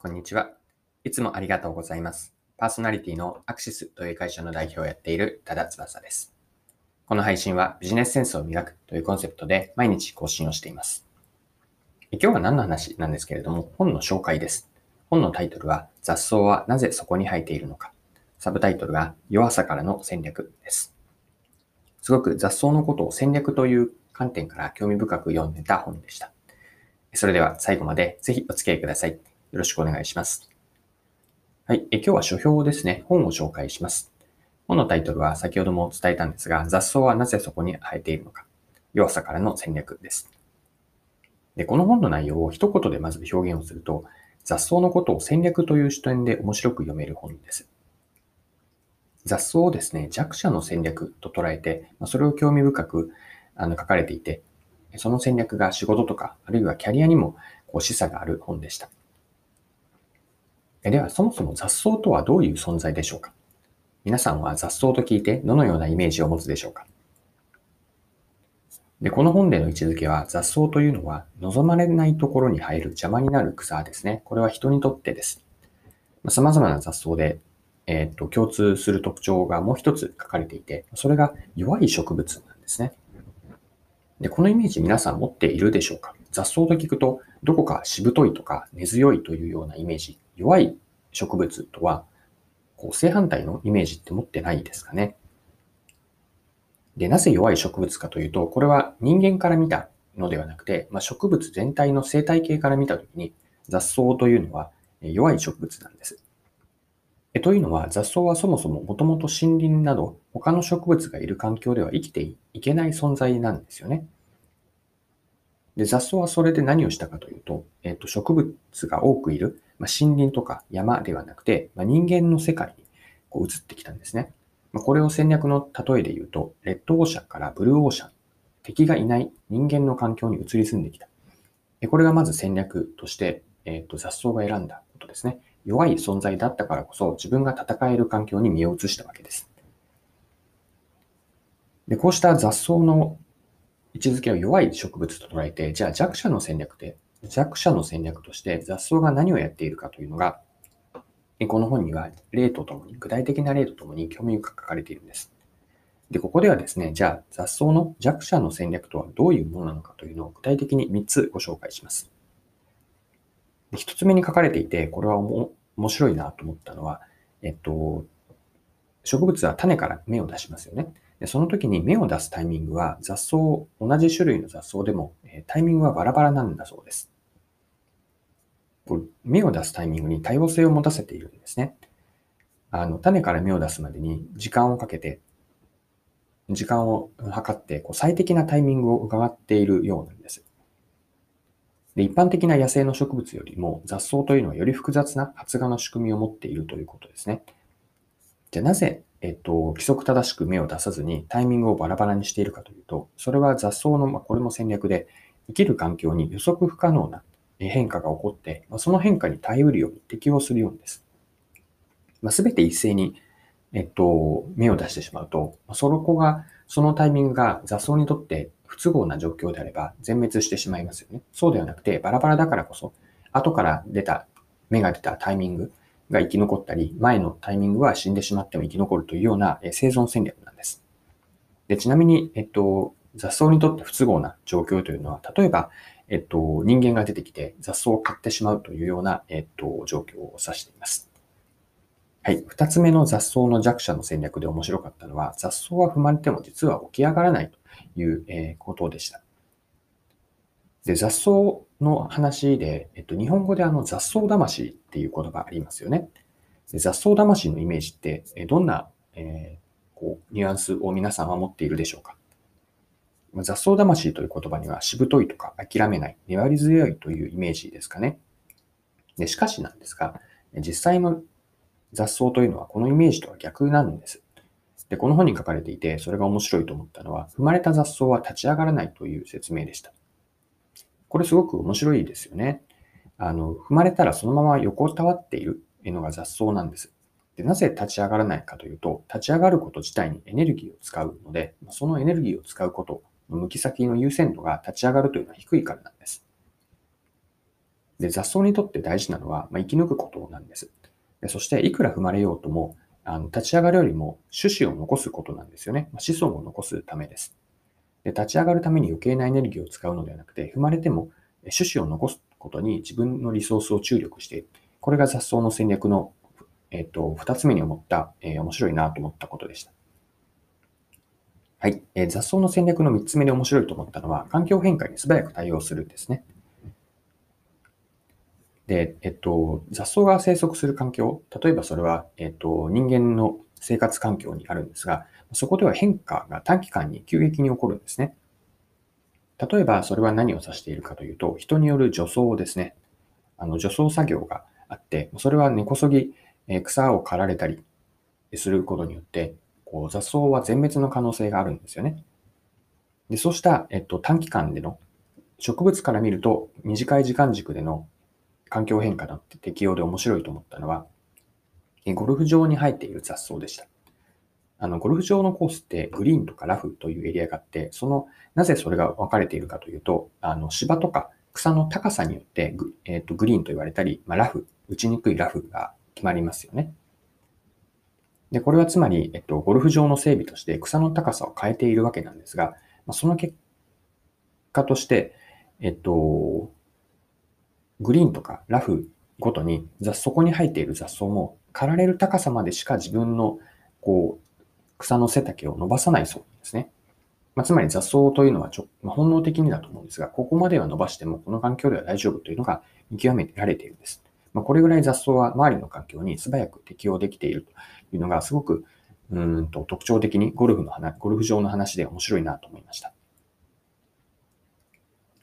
こんにちは。いつもありがとうございます。パーソナリティのアクシスという会社の代表をやっている多田翼です。この配信はビジネスセンスを磨くというコンセプトで毎日更新をしています。今日は何の話なんですけれども、本の紹介です。本のタイトルは雑草はなぜそこに生えているのか。サブタイトルが弱さからの戦略です。すごく雑草のことを戦略という観点から興味深く読んでた本でした。それでは最後までぜひお付き合いください。よろしくお願いします。はい、今日は書評ですね。本を紹介します。本のタイトルは先ほども伝えたんですが、雑草はなぜそこに生えているのか。弱さからの戦略です。で、この本の内容を一言でまず表現をすると、雑草のことを戦略という視点で面白く読める本です。雑草をですね、弱者の戦略と捉えて、それを興味深く書かれていて、その戦略が仕事とか、あるいはキャリアにも示唆がある本でした。では、そもそも雑草とはどういう存在でしょうか。皆さんは雑草と聞いてどのようなイメージを持つでしょうか。で、この本での位置づけは、雑草というのは望まれないところに生える邪魔になる草ですね。これは人にとってです。様々な雑草で、共通する特徴がもう一つ書かれていて、それが弱い植物なんですね。で、このイメージ皆さん持っているでしょうか。雑草と聞くと、どこかしぶといとか根強いというようなイメージ、弱い植物とは正反対のイメージって持ってないですかね。で、なぜ弱い植物かというと、これは人間から見たのではなくて、植物全体の生態系から見たときに、雑草というのは弱い植物なんです。というのは、雑草はそもそももともと森林など他の植物がいる環境では生きていけない存在なんですよね。で、雑草はそれで何をしたかというと、植物が多くいる、森林とか山ではなくて、人間の世界に移ってきたんですね。これを戦略の例えで言うと、レッドオーシャンからブルーオーシャン、敵がいない人間の環境に移り住んできた。これがまず戦略として、雑草が選んだことですね。弱い存在だったからこそ自分が戦える環境に身を移したわけです。で、こうした雑草の位置づけを弱い植物と捉えて、じゃあ弱者の戦略として雑草が何をやっているかというのが、この本には具体的な例とともに興味深く書かれているんです。で、ここではですね、じゃあ雑草の弱者の戦略とはどういうものなのかというのを具体的に3つご紹介します。1つ目に書かれていて、これは面白いなと思ったのは、植物は種から芽を出しますよね。で、その時に芽を出すタイミングは、同じ種類の雑草でもタイミングはバラバラなんだそうです。芽を出すタイミングに多様性を持たせているんですね。種から芽を出すまでに時間を計って最適なタイミングを伺っているようなんです。で、一般的な野生の植物よりも雑草というのはより複雑な発芽の仕組みを持っているということですね。じゃあなぜ、規則正しく芽を出さずにタイミングをバラバラにしているかというと、それは雑草の、これも戦略で、生きる環境に予測不可能な変化が起こって、その変化に耐えうるように適応するようにです。全て一斉に、芽を出してしまうと、そのタイミングが雑草にとって不都合な状況であれば全滅してしまいますよね。そうではなくて、バラバラだからこそ、後から芽が出たタイミングが生き残ったり、前のタイミングは死んでしまっても生き残るというような生存戦略なんです。で、ちなみに、雑草にとって不都合な状況というのは、例えば、人間が出てきて雑草を刈ってしまうというような、状況を指しています。はい。2つ目の雑草の弱者の戦略で面白かったのは、雑草は踏まれても実は起き上がらないということでした。で、雑草の話で、日本語で雑草魂っていう言葉ありますよね。で、雑草魂のイメージって、どんな、ニュアンスを皆さんは持っているでしょうか。雑草魂という言葉には、しぶといとか諦めない、粘り強いというイメージですかね。で、しかしなんですが、実際の雑草というのはこのイメージとは逆なんです。で、この本に書かれていて、それが面白いと思ったのは、踏まれた雑草は立ち上がらないという説明でした。これすごく面白いですよね。踏まれたらそのまま横たわっているのが雑草なんです。で、なぜ立ち上がらないかというと、立ち上がること自体にエネルギーを使うので、そのエネルギーを使うことの向き先の優先度が立ち上がるというのは低いからなんです。で、雑草にとって大事なのは、生き抜くことなんです。で、そしていくら踏まれようとも、立ち上がるよりも種子を残すことなんですよね。子孫を残すためです。で、立ち上がるために余計なエネルギーを使うのではなくて、踏まれても種子を残すことに自分のリソースを注力している。これが雑草の戦略の、2つ目に思った、面白いなと思ったことでした。はい、雑草の戦略の3つ目で面白いと思ったのは、環境変化に素早く対応するんですね。で、雑草が生息する環境、例えばそれは、人間の生活環境にあるんですが、そこでは変化が短期間に急激に起こるんですね。例えばそれは何を指しているかというと、人による除草ですね。除草作業があって、それは根こそぎ草を刈られたりすることによって、雑草は全滅の可能性があるんですよね。で、そうした、短期間での植物から見ると短い時間軸での環境変化だって適用で面白いと思ったのは、ゴルフ場に生えている雑草でした。ゴルフ場のコースってグリーンとかラフというエリアがあって、なぜそれが分かれているかというと、芝とか草の高さによってグリーンと言われたり、ラフ、打ちにくいラフが決まりますよね。で、これはつまり、ゴルフ場の整備として草の高さを変えているわけなんですが、その結果として、グリーンとかラフごとに、そこに生えている雑草も、刈られる高さまでしか自分の草の背丈を伸ばさないそうですね。つまり雑草というのは本能的にだと思うんですが、ここまでは伸ばしてもこの環境では大丈夫というのが見極められているんです。これぐらい雑草は周りの環境に素早く適応できているというのがすごく特徴的にゴルフ場の話で面白いなと思いました。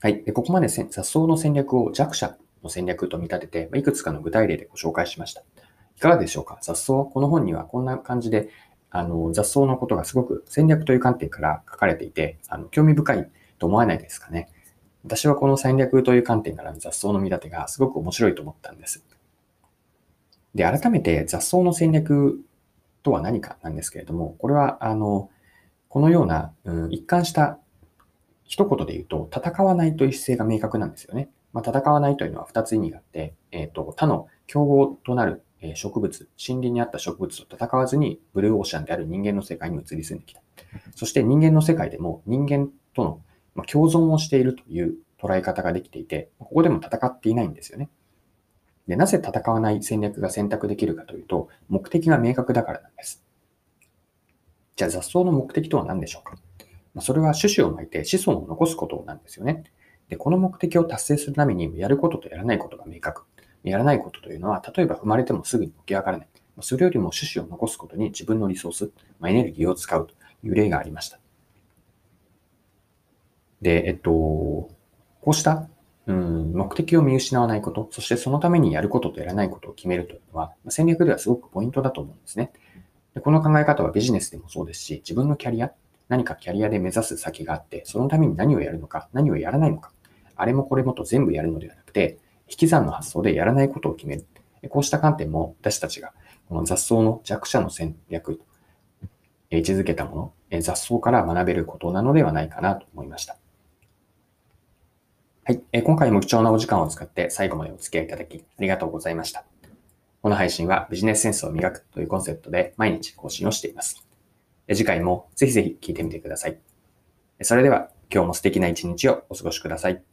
はい、でここまで雑草の戦略を弱者の戦略と見立てていくつかの具体例でご紹介しました。いかがでしょうか。雑草、この本にはこんな感じで雑草のことがすごく戦略という観点から書かれていて興味深いと思わないですかね。私はこの戦略という観点からの雑草の見立てがすごく面白いと思ったんです。で、改めて雑草の戦略とは何かなんですけれども、これはこのような、一貫した一言で言うと、戦わないという姿勢が明確なんですよね。戦わないというのは2つ意味があって、他の競合となる植物、森林にあった植物と戦わずにブルーオーシャンである人間の世界に移り住んできた。そして人間の世界でも人間との共存をしているという捉え方ができていて、ここでも戦っていないんですよね。で、なぜ戦わない戦略が選択できるかというと、目的が明確だからなんです。じゃあ雑草の目的とは何でしょうか。それは種子をまいて子孫を残すことなんですよね。で、この目的を達成するためにやることとやらないことが明確。やらないことというのは、例えば踏まれてもすぐに起き上がらない。それよりも種子を残すことに自分のリソース、エネルギーを使うという例がありました。で、こうした、目的を見失わないこと、そしてそのためにやることとやらないことを決めるというのは、戦略ではすごくポイントだと思うんですね。で、この考え方はビジネスでもそうですし、自分のキャリア、何かキャリアで目指す先があって、そのために何をやるのか、何をやらないのか、あれもこれもと全部やるのではなくて、引き算の発想でやらないことを決める。こうした観点も私たちがこの雑草の弱者の戦略と位置づけたもの、雑草から学べることなのではないかなと思いました。はい、今回も貴重なお時間を使って最後までお付き合いいただきありがとうございました。この配信はビジネスセンスを磨くというコンセプトで毎日更新をしています。次回もぜひぜひ聞いてみてください。それでは今日も素敵な一日をお過ごしください。